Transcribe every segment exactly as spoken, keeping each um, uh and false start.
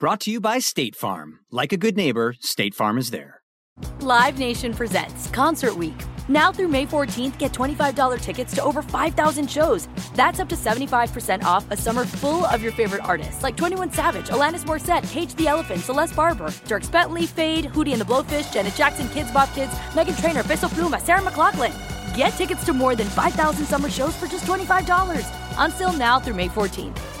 Brought to you by State Farm. Like a good neighbor, State Farm is there. Live Nation presents Concert Week. Now through May fourteenth, get twenty-five dollars tickets to over five thousand shows. That's up to seventy-five percent off a summer full of your favorite artists like twenty-one Savage, Alanis Morissette, Cage the Elephant, Celeste Barber, Dierks Bentley, Fade, Hootie and the Blowfish, Janet Jackson, Kidz Bop Kids, Megan Trainor, Bissell Pluma, Sarah McLachlan. Get tickets to more than five thousand summer shows for just twenty-five dollars. Until now through May fourteenth.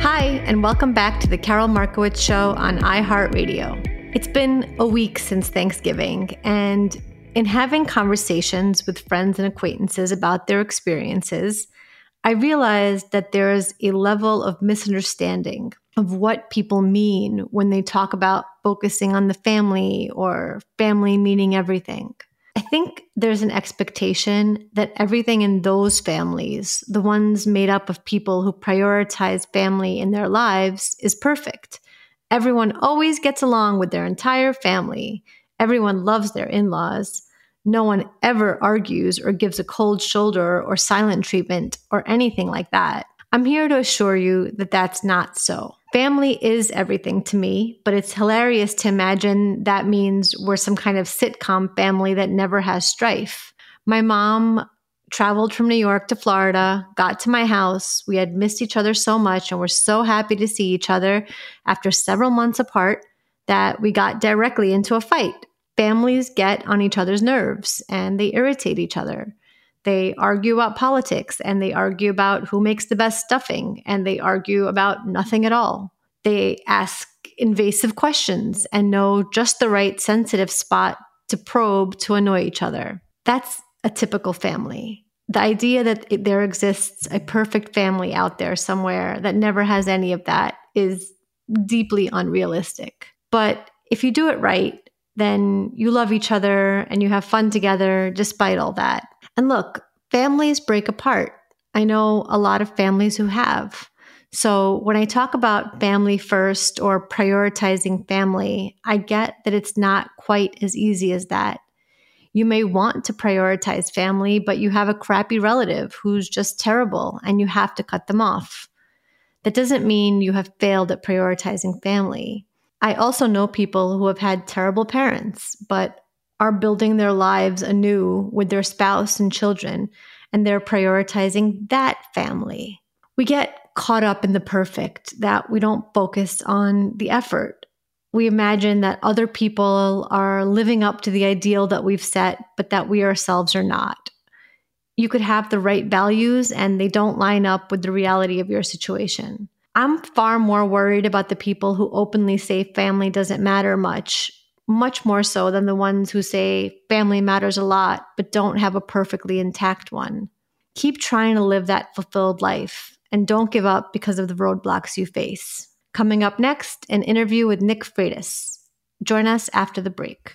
Hi, and welcome back to the Karol Markowicz Show on iHeartRadio. It's been a week since Thanksgiving, and in having conversations with friends and acquaintances about their experiences, I realized that there is a level of misunderstanding of what people mean when they talk about focusing on the family or family meaning everything. I think there's an expectation that everything in those families, the ones made up of people who prioritize family in their lives, is perfect. Everyone always gets along with their entire family. Everyone loves their in-laws. No one ever argues or gives a cold shoulder or silent treatment or anything like that. I'm here to assure you that that's not so. Family is everything to me, but it's hilarious to imagine that means we're some kind of sitcom family that never has strife. My mom traveled from New York to Florida, got to my house. We had missed each other so much and were so happy to see each other after several months apart that we got directly into a fight. Families get on each other's nerves and they irritate each other. They argue about politics, and they argue about who makes the best stuffing, and they argue about nothing at all. They ask invasive questions and know just the right sensitive spot to probe to annoy each other. That's a typical family. The idea that it, there exists a perfect family out there somewhere that never has any of that is deeply unrealistic. But if you do it right, then you love each other and you have fun together despite all that. And look, families break apart. I know a lot of families who have. So when I talk about family first or prioritizing family, I get that it's not quite as easy as that. You may want to prioritize family, but you have a crappy relative who's just terrible and you have to cut them off. That doesn't mean you have failed at prioritizing family. I also know people who have had terrible parents, but are building their lives anew with their spouse and children, and they're prioritizing that family. We get caught up in the perfect, that we don't focus on the effort. We imagine that other people are living up to the ideal that we've set, but that we ourselves are not. You could have the right values, and they don't line up with the reality of your situation. I'm far more worried about the people who openly say family doesn't matter much, much more so than the ones who say family matters a lot, but don't have a perfectly intact one. Keep trying to live that fulfilled life and don't give up because of the roadblocks you face. Coming up next, an interview with Nick Freitas. Join us after the break.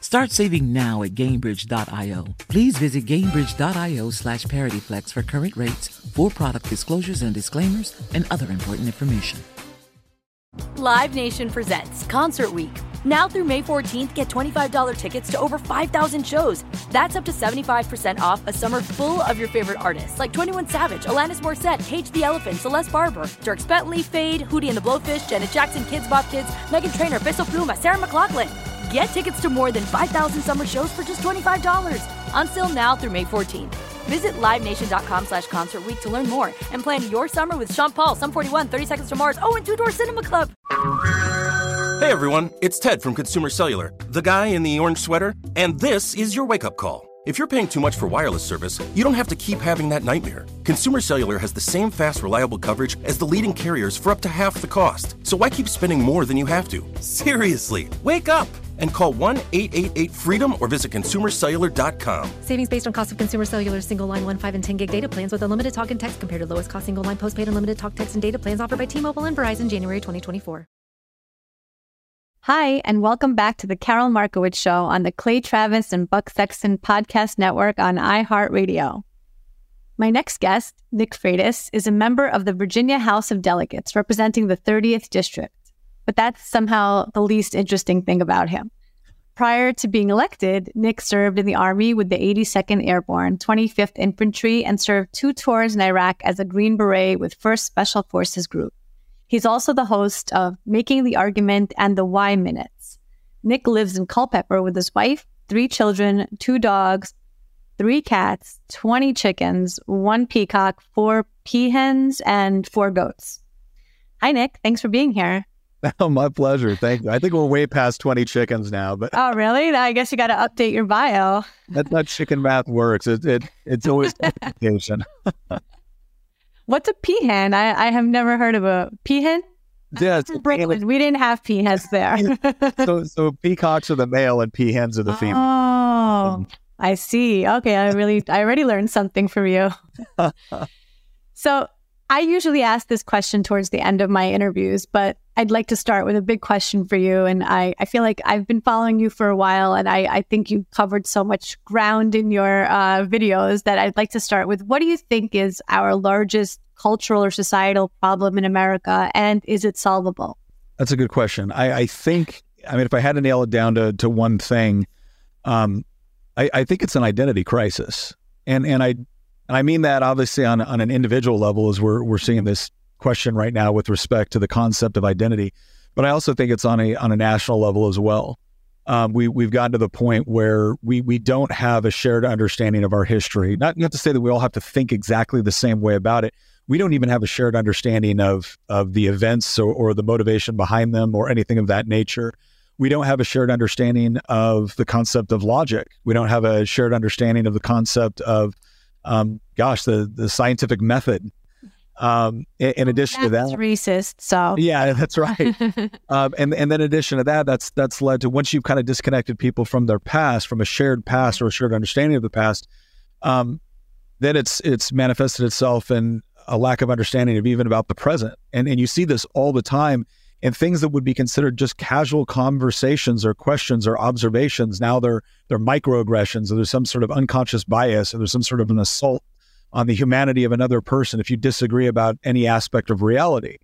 Start saving now at Gainbridge dot io. Please visit Gainbridge dot io slash Parity Flex for current rates, for product disclosures and disclaimers, and other important information. Live Nation presents Concert Week. Now through May fourteenth, get twenty-five dollars tickets to over five thousand shows. That's up to seventy-five percent off a summer full of your favorite artists, like twenty-one Savage, Alanis Morissette, Cage the Elephant, Celeste Barber, Dierks Bentley, Fade, Hootie and the Blowfish, Janet Jackson, Kidz Bop Kids, Megan Trainor, Bissell Pluma, Sarah McLachlan. Get tickets to more than five thousand summer shows for just twenty-five dollars. Until now through May fourteenth. Visit livenation.com slash concert week to learn more and plan your summer with Sean Paul, Sum forty-one, thirty seconds to Mars, oh, and Two-Door Cinema Club. Hey everyone, it's Ted from Consumer Cellular, the guy in the orange sweater, and this is your wake-up call. If you're paying too much for wireless service, you don't have to keep having that nightmare. Consumer Cellular has the same fast, reliable coverage as the leading carriers for up to half the cost. So why keep spending more than you have to? Seriously, wake up and call one eight eight eight FREEDOM or visit consumer cellular dot com. Savings based on cost of Consumer Cellular single line one, five, and ten gig data plans with unlimited talk and text compared to lowest cost single line postpaid unlimited talk, text, and data plans offered by T-Mobile and Verizon January twenty twenty-four. Hi, and welcome back to the Karol Markowicz Show on the Clay Travis and Buck Sexton Podcast Network on iHeartRadio. My next guest, Nick Freitas, is a member of the Virginia House of Delegates representing the thirtieth District. But that's somehow the least interesting thing about him. Prior to being elected, Nick served in the Army with the eighty-second Airborne, twenty-fifth Infantry, and served two tours in Iraq as a Green Beret with first Special Forces Group. He's also the host of Making the Argument and the Why Minutes. Nick lives in Culpeper with his wife, three children, two dogs, three cats, twenty chickens, one peacock, four peahens, and four goats. Hi, Nick. Thanks for being here. Oh, my pleasure. Thank you. I think we're way past twenty chickens now. But oh, really? I guess you got to update your bio. That's not chicken math works. It, it It's always complication. What's a peahen? I, I have never heard of a peahen. Yes, yeah, Brooklyn. We didn't have peahens there. so, so peacocks are the male and peahens are the female. Oh, I see. Okay, I really, I already learned something from you. So, I usually ask this question towards the end of my interviews, but I'd like to start with a big question for you. And I, I feel like I've been following you for a while, and I, I think you covered so much ground in your uh, videos that I'd like to start with. What do you think is our largest cultural or societal problem in America, and is it solvable? That's a good question. I, I think, I mean, if I had to nail it down to, to one thing, um, I, I think it's an identity crisis. And, and I... And I mean that obviously on, on an individual level, as we're we're seeing this question right now with respect to the concept of identity. But I also think it's on a on a national level as well. Um, we we've gotten to the point where we we don't have a shared understanding of our history. Not not to say that we all have to think exactly the same way about it. We don't even have a shared understanding of of the events or, or the motivation behind them or anything of that nature. We don't have a shared understanding of the concept of logic. We don't have a shared understanding of the concept of Um, gosh, the, the scientific method. Um, in, in addition to that, that's racist. So yeah, that's right. um, and and then in addition to that, that's that's led to, once you've kind of disconnected people from their past, from a shared past or a shared understanding of the past, um, then it's it's manifested itself in a lack of understanding of even about the present. And and you see this all the time in things that would be considered just casual conversations or questions or observations. Now they're they're microaggressions, or there's some sort of unconscious bias, or there's some sort of an assault on the humanity of another person if you disagree about any aspect of reality.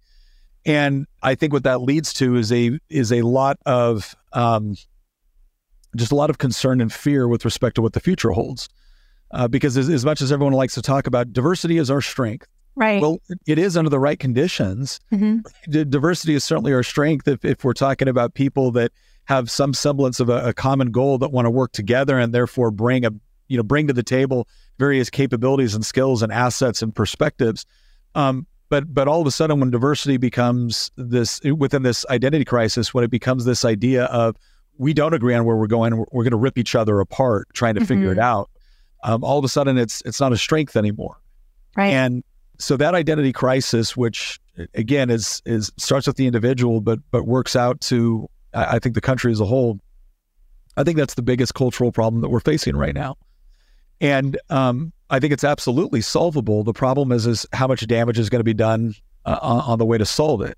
And I think what that leads to is a is a lot of um, just a lot of concern and fear with respect to what the future holds. Uh, because as, as much as everyone likes to talk about, diversity is our strength. Right. Well, it is under the right conditions. Mm-hmm. Diversity is certainly our strength if, if we're talking about people that have some semblance of a, a common goal, that want to work together and therefore bring a you know bring to the table various capabilities and skills and assets and perspectives. Um, but but all of a sudden, when diversity becomes this within this identity crisis, when it becomes this idea of we don't agree on where we're going, we're, we're going to rip each other apart trying to mm-hmm. figure it out. Um, all of a sudden, it's it's not a strength anymore. Right. And so that identity crisis, which again is is starts with the individual, but but works out to I think the country as a whole, I think that's the biggest cultural problem that we're facing right now. And um, I think it's absolutely solvable. The problem is, is how much damage is going to be done uh, on, on the way to solve it.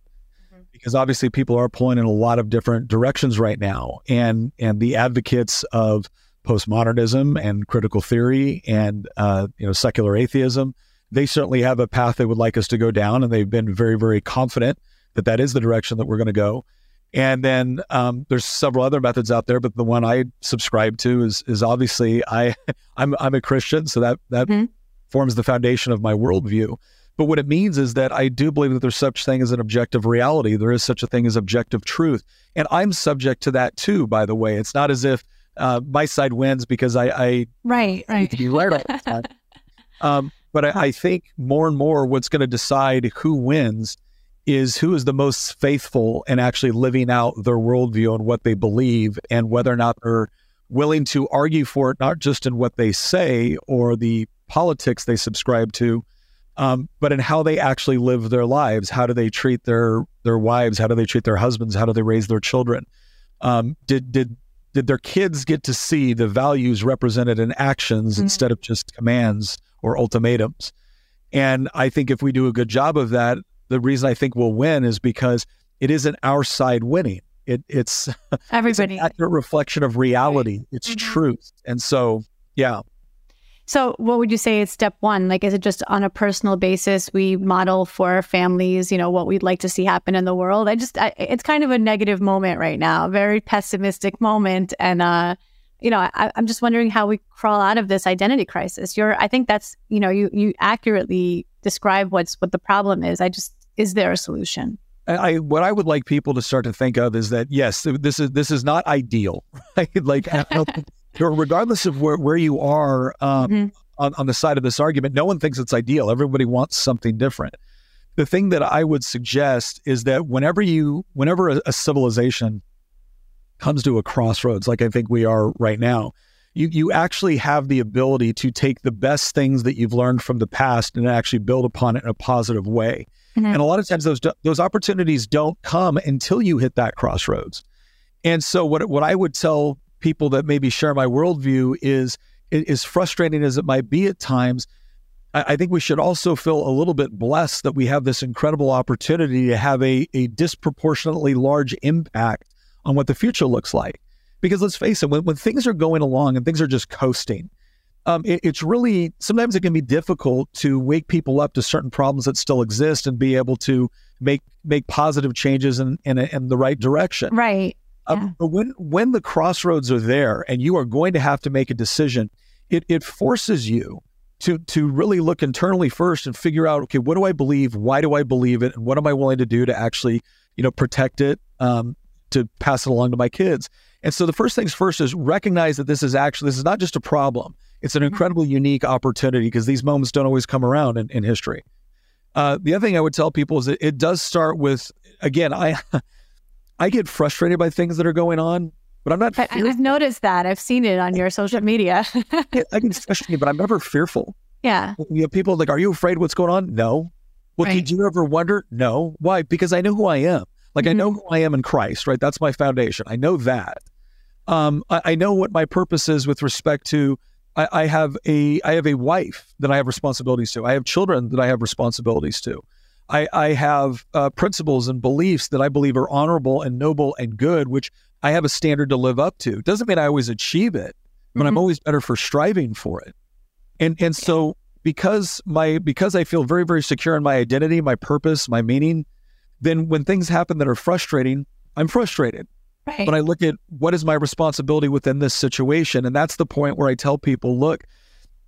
Mm-hmm. Because obviously people are pulling in a lot of different directions right now. And, and the advocates of postmodernism and critical theory and uh, you know, secular atheism, they certainly have a path they would like us to go down. And they've been very, very confident that that is the direction that we're going to go. And then um, there's several other methods out there, but the one I subscribe to is is obviously I I'm I'm a Christian, so that that mm-hmm. forms the foundation of my worldview. But what it means is that I do believe that there's such thing as an objective reality. There is such a thing as objective truth, and I'm subject to that too. By the way, it's not as if uh, my side wins because I, I right right. Need to be right all the time. Um, but I, I think more and more, what's going to decide who wins is who is the most faithful in actually living out their worldview and what they believe, and whether or not they're willing to argue for it, not just in what they say or the politics they subscribe to, um, but in how they actually live their lives. How do they treat their their wives? How do they treat their husbands? How do they raise their children? Um, did did did their kids get to see the values represented in actions mm-hmm. instead of just commands or ultimatums? And I think if we do a good job of that, the reason I think we'll win is because it isn't our side winning. It, it's, everybody. It's an accurate reflection of reality. Right. It's mm-hmm. truth. And so, yeah. So what would you say is step one? Like, is it just on a personal basis, we model for our families, you know, what we'd like to see happen in the world? I just, I, it's kind of a negative moment right now, a very pessimistic moment. And, uh, you know, I, I'm just wondering how we crawl out of this identity crisis. You're, I think that's, you know, you, you accurately describe what's, what the problem is. I just, is there a solution? I, what I would like people to start to think of is that, yes, this is this is not ideal, right? Like, I don't think, regardless of where, where you are um, mm-hmm. on, on the side of this argument, no one thinks it's ideal. Everybody wants something different. The thing that I would suggest is that whenever you, whenever a, a civilization comes to a crossroads, like I think we are right now, you you actually have the ability to take the best things that you've learned from the past and actually build upon it in a positive way. Mm-hmm. And a lot of times those those opportunities don't come until you hit that crossroads. And so what what I would tell people that maybe share my worldview is, as frustrating as it might be at times, I, I think we should also feel a little bit blessed that we have this incredible opportunity to have a, a disproportionately large impact on what the future looks like. Because let's face it, when, when things are going along and things are just coasting, um, it, it's really, sometimes it can be difficult to wake people up to certain problems that still exist and be able to make make positive changes in, in, in the right direction. Right. Um, yeah. But when, when the crossroads are there and you are going to have to make a decision, it, it forces you to, to really look internally first and figure out, okay, what do I believe? Why do I believe it? And what am I willing to do to actually, you know, protect it, um, to pass it along to my kids? And so the first things first is recognize that this is actually, this is not just a problem. It's an incredibly unique opportunity because these moments don't always come around in, in history. Uh, the other thing I would tell people is that it does start with, again, I I get frustrated by things that are going on, but I'm not but fearful. I've noticed that. I've seen it on your social media. I get frustrated, but I'm never fearful. Yeah. You know, people are like, are you afraid what's going on? No. Well, right. Did you ever wonder? No. Why? Because I know who I am. Like, mm-hmm. I know who I am in Christ, right? That's my foundation. I know that. Um, I, I know what my purpose is with respect to, I, I have a I have a wife that I have responsibilities to. I have children that I have responsibilities to. I, I have uh, principles and beliefs that I believe are honorable and noble and good, which I have a standard to live up to. Doesn't mean I always achieve it, but mm-hmm. I'm always better for striving for it. And and so because my because I feel very, very secure in my identity, my purpose, my meaning, then when things happen that are frustrating, I'm frustrated. Right. But I look at what is my responsibility within this situation. And that's the point where I tell people, look,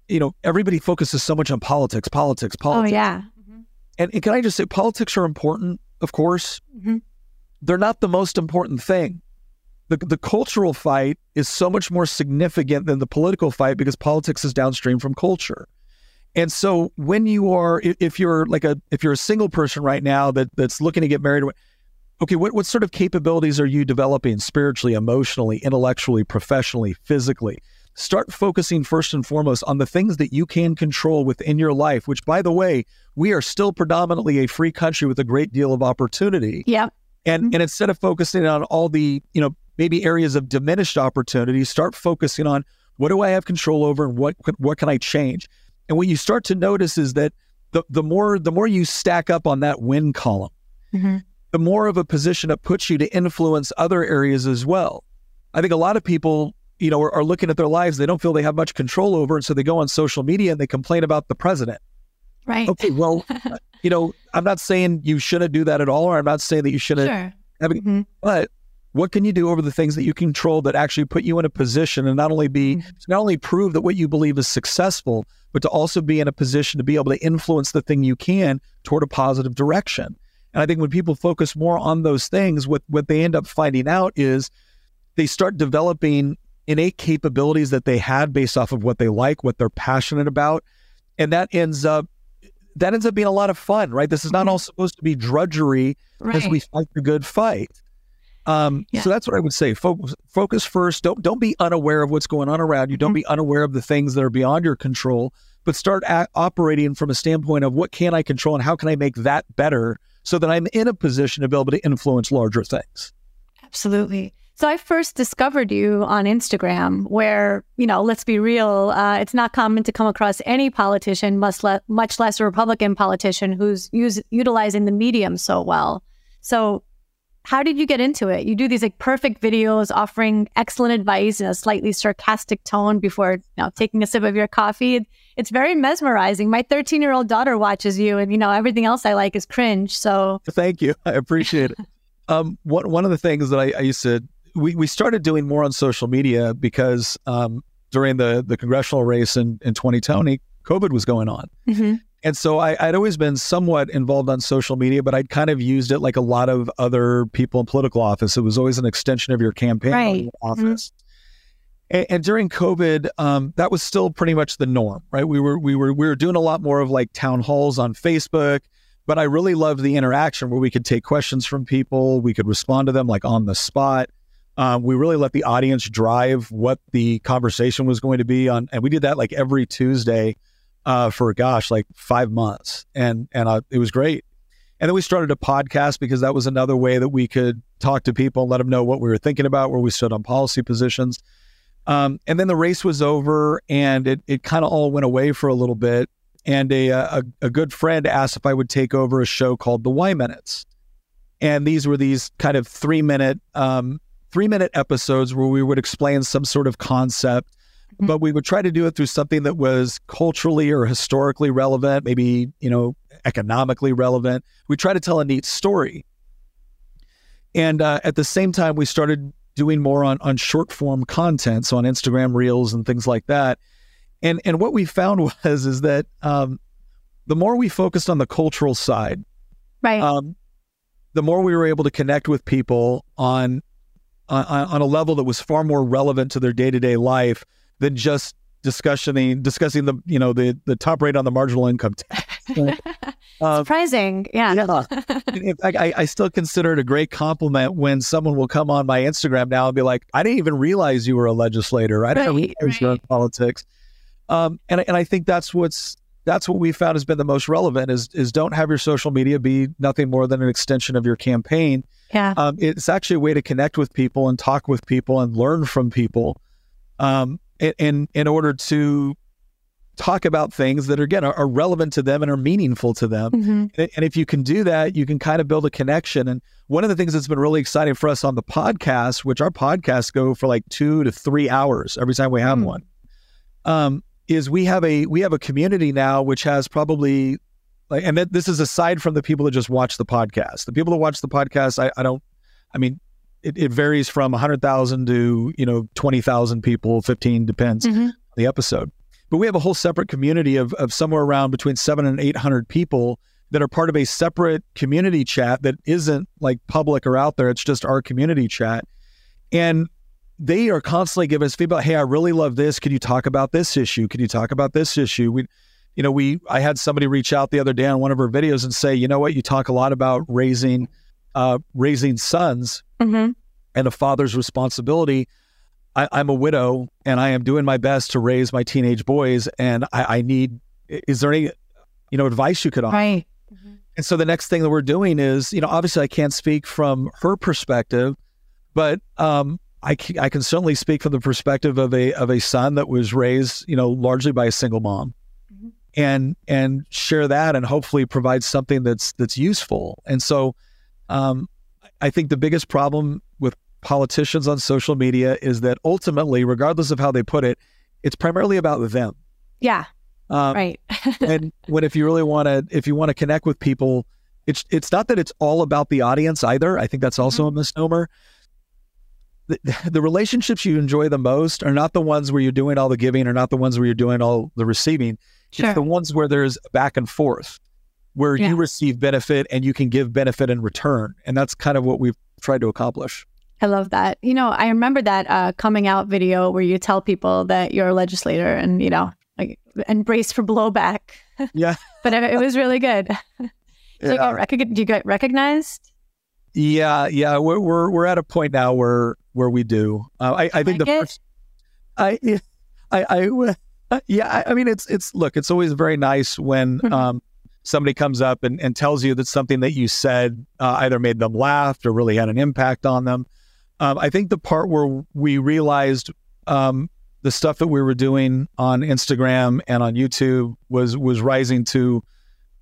you know, everybody focuses so much on politics, politics, politics. Oh, yeah. Mm-hmm. And, and can I just say, politics are important, of course. Mm-hmm. They're not the most important thing. The, the cultural fight is so much more significant than the political fight because politics is downstream from culture. And so when you are, if you're like a, if you're a single person right now that that's looking to get married, okay, what, what sort of capabilities are you developing spiritually, emotionally, intellectually, professionally, physically? Start focusing first and foremost on the things that you can control within your life, which, by the way, we are still predominantly a free country with a great deal of opportunity. Yeah. And mm-hmm. and instead of focusing on all the, you know, maybe areas of diminished opportunity, start focusing on what do I have control over and what what can I change? And what you start to notice is that the, the more the more you stack up on that win column, mm-hmm. the more of a position it puts you to influence other areas as well. I think a lot of people, you know, are, are looking at their lives, they don't feel they have much control over, and so they go on social media and they complain about the president. Right. Okay, well, you know, I'm not saying you shouldn't do that at all, or I'm not saying that you shouldn't. Sure. Have a, mm-hmm. But what can you do over the things that you control that actually put you in a position and not only be, mm-hmm. not only prove that what you believe is successful, but to also be in a position to be able to influence the thing you can toward a positive direction. And I think when people focus more on those things, what, what they end up finding out is they start developing innate capabilities that they had based off of what they like, what they're passionate about. And that ends up, that ends up being a lot of fun, right? This is not all supposed to be drudgery because right. we fight the good fight. Um, yeah. So that's what I would say. Focus, focus first. Don't don't be unaware of what's going on around you. Don't mm-hmm. be unaware of the things that are beyond your control, but start a- operating from a standpoint of what can I control and how can I make that better so that I'm in a position to be able to influence larger things. Absolutely. So I first discovered you on Instagram where, you know, let's be real, uh, it's not common to come across any politician, much, le- much less a Republican politician who's use- utilizing the medium so well. So how did you get into it? You do these like perfect videos offering excellent advice in a slightly sarcastic tone before, you know, taking a sip of your coffee. It's very mesmerizing. My thirteen-year-old daughter watches you and, you know, everything else I like is cringe. So thank you. I appreciate it. um, what, one of the things that I, I used to We we started doing more on social media because um, during the, the congressional race in, in twenty twenty, COVID was going on. Mm-hmm. And so I, I'd always been somewhat involved on social media, but I'd kind of used it like a lot of other people in political office. It was always an extension of your campaign right. office. Mm-hmm. And, and during COVID, um, that was still pretty much the norm, right? We were we were we were doing a lot more of like town halls on Facebook. But I really loved the interaction where we could take questions from people, we could respond to them like on the spot. Um, we really let the audience drive what the conversation was going to be on. And we did that like every Tuesday uh, for, gosh, like five months. And and uh, it was great. And then we started a podcast because that was another way that we could talk to people and let them know what we were thinking about, where we stood on policy positions. Um, and then the race was over and it it kind of all went away for a little bit. And a, a a good friend asked if I would take over a show called The Why Minutes. And these were these kind of three minute um three-minute episodes where we would explain some sort of concept, mm-hmm. but we would try to do it through something that was culturally or historically relevant, maybe, you know, economically relevant. We try to tell a neat story. And uh, at the same time, we started doing more on, on short-form content, so on Instagram Reels and things like that. And and what we found was is that um, the more we focused on the cultural side, right, um, the more we were able to connect with people on On, on a level that was far more relevant to their day-to-day life than just discussing discussing the you know the the top rate on the marginal income tax. Right? um, Surprising, yeah. yeah. In fact, I, I still consider it a great compliment when someone will come on my Instagram now and be like, "I didn't even realize you were a legislator. I didn't right, realize you were in politics." Um, and and I think that's what's that's what we found has been the most relevant is is don't have your social media be nothing more than an extension of your campaign. Yeah, um, it's actually a way to connect with people and talk with people and learn from people um, in, in, in order to talk about things that, are, again, are, are relevant to them and are meaningful to them. Mm-hmm. And, and if you can do that, you can kind of build a connection. And one of the things that's been really exciting for us on the podcast, which our podcasts go for like two to three hours every time we have mm-hmm. one, um, is we have a we have a community now which has probably... Like, and that, this is aside from the people that just watch the podcast. The people that watch the podcast, I, I don't, I mean, it, it varies from one hundred thousand to, you know, twenty thousand people, fifteen, depends mm-hmm. on the episode. But we have a whole separate community of, of somewhere around between seven hundred and eight hundred people that are part of a separate community chat that isn't like public or out there. It's just our community chat. And they are constantly giving us feedback. Hey, I really love this. Could you talk about this issue? Could you talk about this issue? We You know, we I had somebody reach out the other day on one of her videos and say, you know what, you talk a lot about raising uh, raising sons mm-hmm. and a father's responsibility. I, I'm a widow and I am doing my best to raise my teenage boys. And I, I need, is there any, you know, advice you could offer? Right. Mm-hmm. And so the next thing that we're doing is, you know, obviously I can't speak from her perspective, but um, I can, I can certainly speak from the perspective of a of a son that was raised, you know, largely by a single mom, mm-hmm. and and share that and hopefully provide something that's that's useful. And so, um, I think the biggest problem with politicians on social media is that ultimately, regardless of how they put it, it's primarily about them. Yeah. Um, right. And when if you really want to, if you want to connect with people, it's it's not that it's all about the audience either. I think that's also mm-hmm. a misnomer. The, the relationships you enjoy the most are not the ones where you're doing all the giving, or not the ones where you're doing all the receiving. Sure. It's the ones where there's back and forth, where yeah. you receive benefit and you can give benefit in return. And that's kind of what we've tried to accomplish. I love that. You know, I remember that uh, coming out video where you tell people that you're a legislator and, you know, like embrace for blowback. Yeah. But it, it was really good. Did yeah. you get rec- you get recognized? Yeah, yeah, we're we're we're at a point now where where we do. Uh, I, I think like the it? first, I, I, I, yeah, I mean, it's it's look, it's always very nice when mm-hmm. um, somebody comes up and, and tells you that something that you said uh, either made them laugh or really had an impact on them. Um, I think the part where we realized um, the stuff that we were doing on Instagram and on YouTube was was rising to,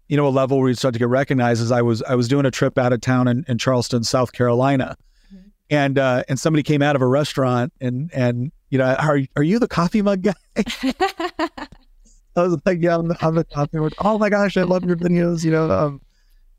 you know, a level where you start to get recognized. As I was, I was doing a trip out of town in, in Charleston, South Carolina, mm-hmm. and uh, and somebody came out of a restaurant and and you know, are are you the coffee mug guy? I was like, yeah, I'm the, I'm the coffee mug. Oh my gosh, I love your videos, you know. Um,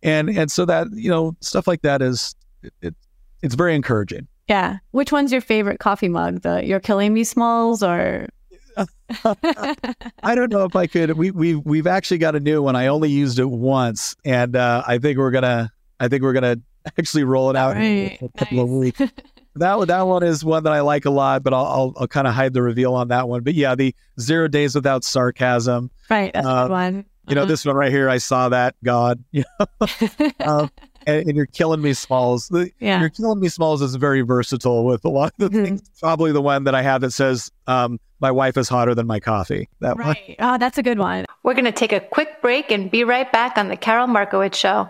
and and so that, you know, stuff like that is it, it it's very encouraging. Yeah, which one's your favorite coffee mug? The "You're Killing Me" smalls or? I don't know if I could. We we we've actually got a new one. I only used it once, and uh, I think we're gonna. I think we're gonna actually roll it out right. in a couple nice. of weeks. That that one is one that I like a lot, but I'll I'll, I'll kind of hide the reveal on that one. But yeah, the Zero Days Without Sarcasm. Right, that's uh, the one. Uh-huh. You know, this one right here. I saw that. God, you know. um, and, and "You're Killing Me" smalls. The, yeah. "You're Killing Me" smalls is very versatile with a lot of the mm-hmm. things. Probably the one that I have that says, um, "My wife is hotter than my coffee." That right. one. Oh, that's a good one. We're going to take a quick break and be right back on the Karol Markowicz Show.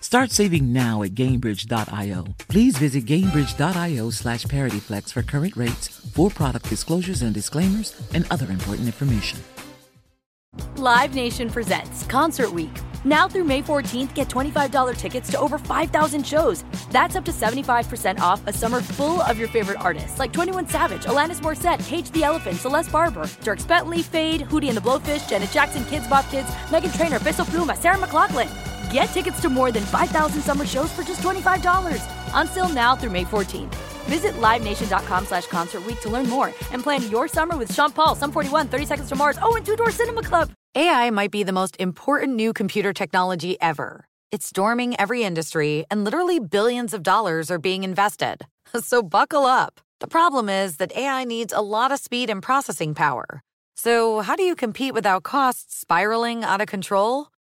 Start saving now at Gainbridge dot io. Please visit Gainbridge dot io slash ParityFlex for current rates, for product disclosures and disclaimers, and other important information. Live Nation presents Concert Week. Now through May fourteenth, get twenty-five dollars tickets to over five thousand shows. That's up to seventy-five percent off a summer full of your favorite artists, like twenty-one Savage, Alanis Morissette, Cage the Elephant, Celeste Barber, Dierks Bentley, Fade, Hootie and the Blowfish, Janet Jackson, Kidz Bop Kids, Megan Trainor, Bissell Pluma, Sarah McLachlan. Get tickets to more than five thousand summer shows for just twenty-five dollars. Until now through May fourteenth. Visit livenation.com slash concert week to learn more and plan your summer with Sean Paul, Sum forty-one, thirty seconds to Mars, oh, and Two-Door Cinema Club. A I might be the most important new computer technology ever. It's storming every industry, and literally billions of dollars are being invested. So buckle up. The problem is that A I needs a lot of speed and processing power. So how do you compete without costs spiraling out of control?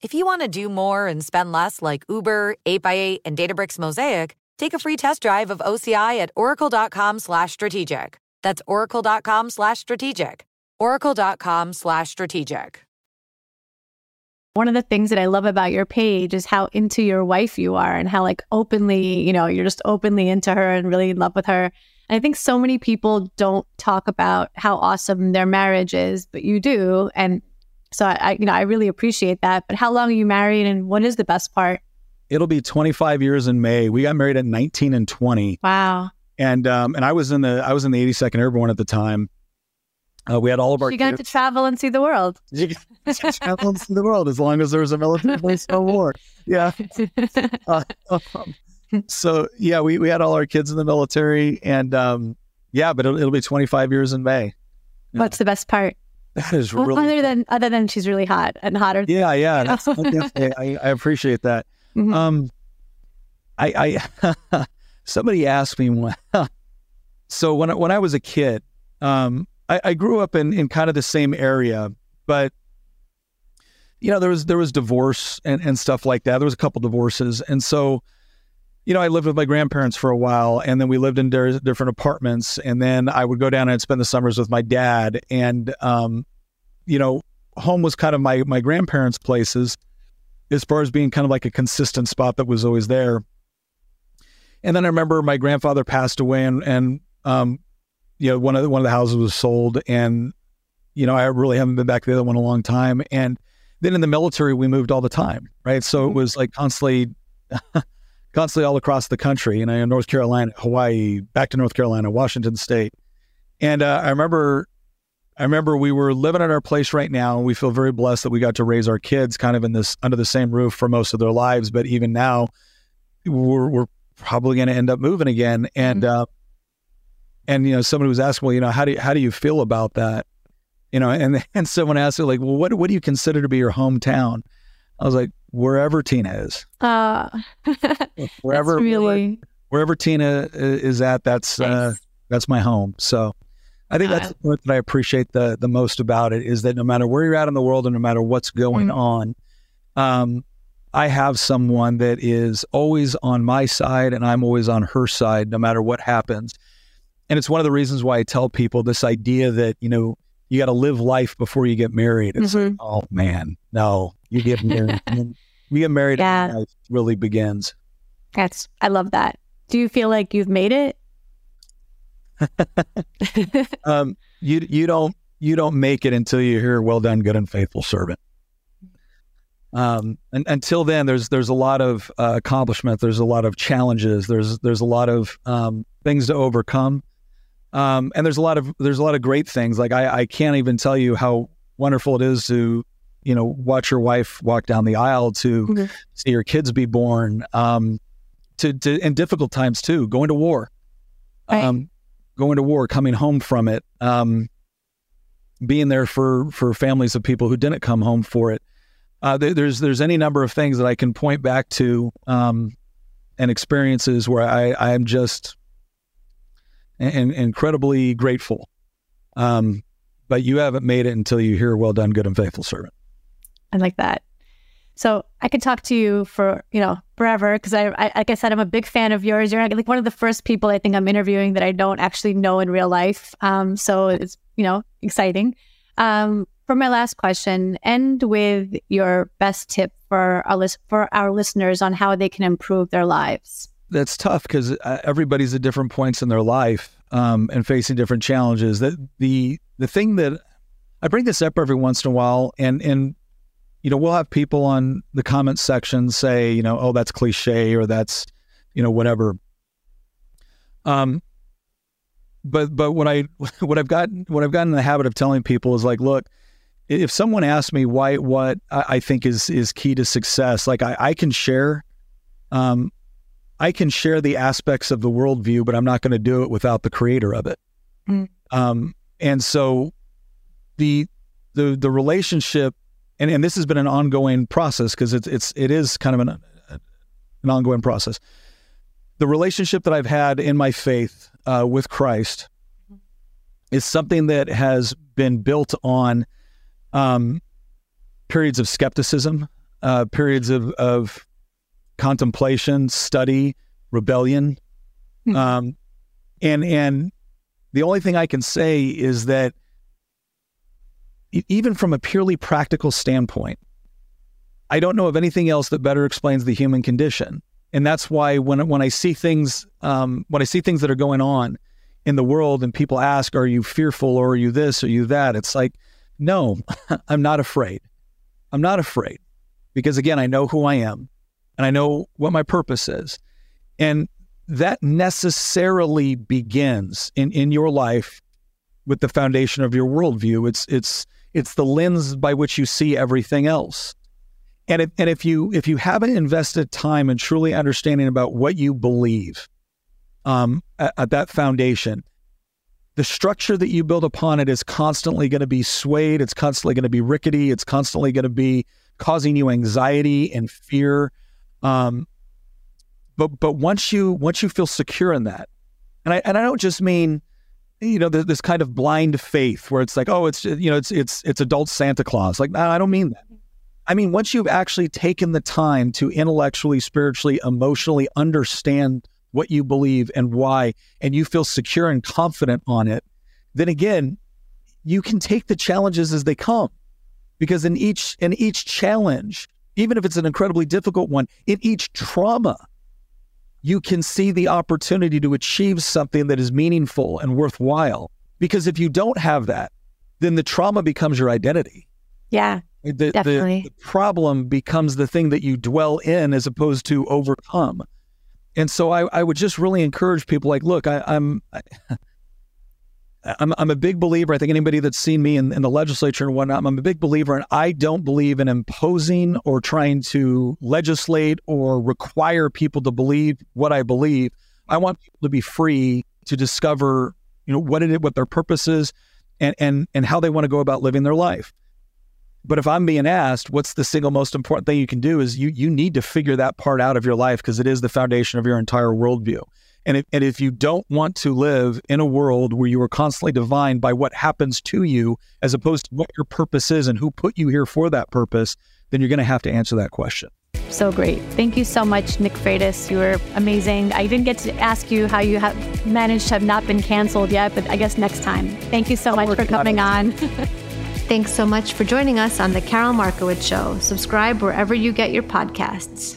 If you want to do more and spend less like Uber, eight by eight, and Databricks Mosaic, take a free test drive of O C I at oracle.com slash strategic. That's oracle.com slash strategic. oracle.com slash strategic. One of the things that I love about your page is how into your wife you are and how like openly, you know, you're just openly into her and really in love with her. And I think so many people don't talk about how awesome their marriage is, but you do. And so I, I you know, I really appreciate that. But how long are you married and what is the best part? It'll be twenty-five years in May. We got married at nineteen and twenty. Wow. And, um, and I was in the, I was in the eighty-second Airborne at the time. Uh, we had all of our. She got kids. to travel and see the world. She got to travel and see the world as long as there was a military place no war. Yeah. Uh, um, so yeah, we we had all our kids in the military, and um, yeah, but it'll, it'll be twenty-five years in May. Yeah. What's the best part? That is well, really other than other than she's really hot and hotter. Yeah, yeah, you know? That's, I, I appreciate that. Mm-hmm. Um, I I somebody asked me when, so when when I was a kid, um. I, I grew up in, in kind of the same area, but you know, there was, there was divorce and, and stuff like that. There was a couple divorces. And so, you know, I lived with my grandparents for a while, and then we lived in der- different apartments. And then I would go down and spend the summers with my dad. And, um, you know, home was kind of my, my grandparents' places as far as being kind of like a consistent spot that was always there. And then I remember my grandfather passed away, and, and, um, you know, one of the, one of the houses was sold, and, you know, I really haven't been back to the other one in a long time. And then in the military, we moved all the time. Right. So it was like constantly, constantly all across the country, you know, in North Carolina, Hawaii, back to North Carolina, Washington State. And, uh, I remember, I remember we were living at our place right now, and we feel very blessed that we got to raise our kids kind of in this, under the same roof for most of their lives. But even now we're, we're probably going to end up moving again. And, uh, And, you know, somebody was asking, well, you know, how do you, how do you feel about that? You know, and and someone asked me, like, well, what, what do you consider to be your hometown? I was like, wherever Tina is. Uh, wherever, really... wherever Tina is at, that's, nice. uh, that's my home. So I think uh, that's the part that I appreciate the, the most about it, is that no matter where you're at in the world and no matter what's going mm-hmm. on, um, I have someone that is always on my side, and I'm always on her side, no matter what happens. And it's one of the reasons why I tell people this idea that, you know, you got to live life before you get married. It's mm-hmm. like, oh man, no, you get married. We get married yeah. and life really begins. That's, I love that. Do you feel like you've made it? um, you, you don't, you don't make it until you hear, well done, good and faithful servant. Um, and until then, there's, there's a lot of uh, accomplishment. There's a lot of challenges. There's, there's a lot of um, things to overcome. Um, and there's a lot of, there's a lot of great things. Like I, I can't even tell you how wonderful it is to, you know, watch your wife walk down the aisle, to mm-hmm. see your kids be born, um, to, to, and difficult times too, going to war, right. um, going to war, coming home from it, um, being there for, for families of people who didn't come home for it. Uh, there, there's, there's any number of things that I can point back to, um, and experiences where I, I am just And, and incredibly grateful. Um, but you haven't made it until you hear, well done, good and faithful servant. I like that. So I could talk to you for, you know, forever. Cause I, I, like I said, I'm a big fan of yours. You're like one of the first people I think I'm interviewing that I don't actually know in real life. Um, so it's, you know, exciting. Um, for my last question, end with your best tip for our list, for our listeners on how they can improve their lives. That's tough because uh, everybody's at different points in their life, um, and facing different challenges. That the, the thing that I bring this up every once in a while, and, and, you know, we'll have people on the comment section say, you know, oh, that's cliche, or that's, you know, whatever. Um, but, but what I, what I've gotten, what I've gotten in the habit of telling people is like, look, if someone asks me why, what I, I think is, is key to success, like I, I can share, um, I can share the aspects of the worldview, but I'm not going to do it without the creator of it. Mm. Um, and so the, the, the relationship, and, and this has been an ongoing process, cause it's, it's, it is kind of an, an ongoing process. The relationship that I've had in my faith, uh, with Christ is something that has been built on, um, periods of skepticism, uh, periods of, of, contemplation, study, rebellion. Mm. Um, and, and the only thing I can say is that even from a purely practical standpoint, I don't know of anything else that better explains the human condition. And that's why when when I see things, um, when I see things that are going on in the world and people ask, are you fearful or are you this or you that? It's like, no, I'm not afraid. I'm not afraid because, again, I know who I am and I know what my purpose is. And that necessarily begins in, in your life with the foundation of your worldview. It's, it's, it's the lens by which you see everything else. And if, and if you, if you haven't invested time in truly understanding about what you believe, um, at, at that foundation, the structure that you build upon it is constantly going to be swayed. It's constantly going to be rickety. It's constantly going to be causing you anxiety and fear. Um, but, but once you, once you feel secure in that, and I, and I don't just mean, you know, this, this kind of blind faith where it's like, oh, it's, you know, it's, it's, it's adult Santa Claus. Like, I don't mean that. I mean, once you've actually taken the time to intellectually, spiritually, emotionally understand what you believe and why, and you feel secure and confident on it, then again, you can take the challenges as they come. Because in each, in each challenge, even if it's an incredibly difficult one, in each trauma, you can see the opportunity to achieve something that is meaningful and worthwhile. Because if you don't have that, then the trauma becomes your identity. Yeah. The, Definitely. The, the problem becomes the thing that you dwell in as opposed to overcome. And so I, I would just really encourage people, like, look, I, I'm, I, I'm, I'm a big believer. I think anybody that's seen me in, in the legislature and whatnot, I'm a big believer. And I don't believe in imposing or trying to legislate or require people to believe what I believe. I want people to be free to discover, you know, what it is, what their purpose is, and, and, and how they want to go about living their life. But if I'm being asked, what's the single most important thing you can do, is you you need to figure that part out of your life, because it is the foundation of your entire worldview. And if, and if you don't want to live in a world where you are constantly defined by what happens to you as opposed to what your purpose is and who put you here for that purpose, then you're going to have to answer that question. So great. Thank you so much, Nick Freitas. You were amazing. I didn't get to ask you how you have managed to have not been canceled yet, but I guess next time. Thank you so I'll much for coming on. Thanks so much for joining us on The Karol Markowicz Show. Subscribe wherever you get your podcasts.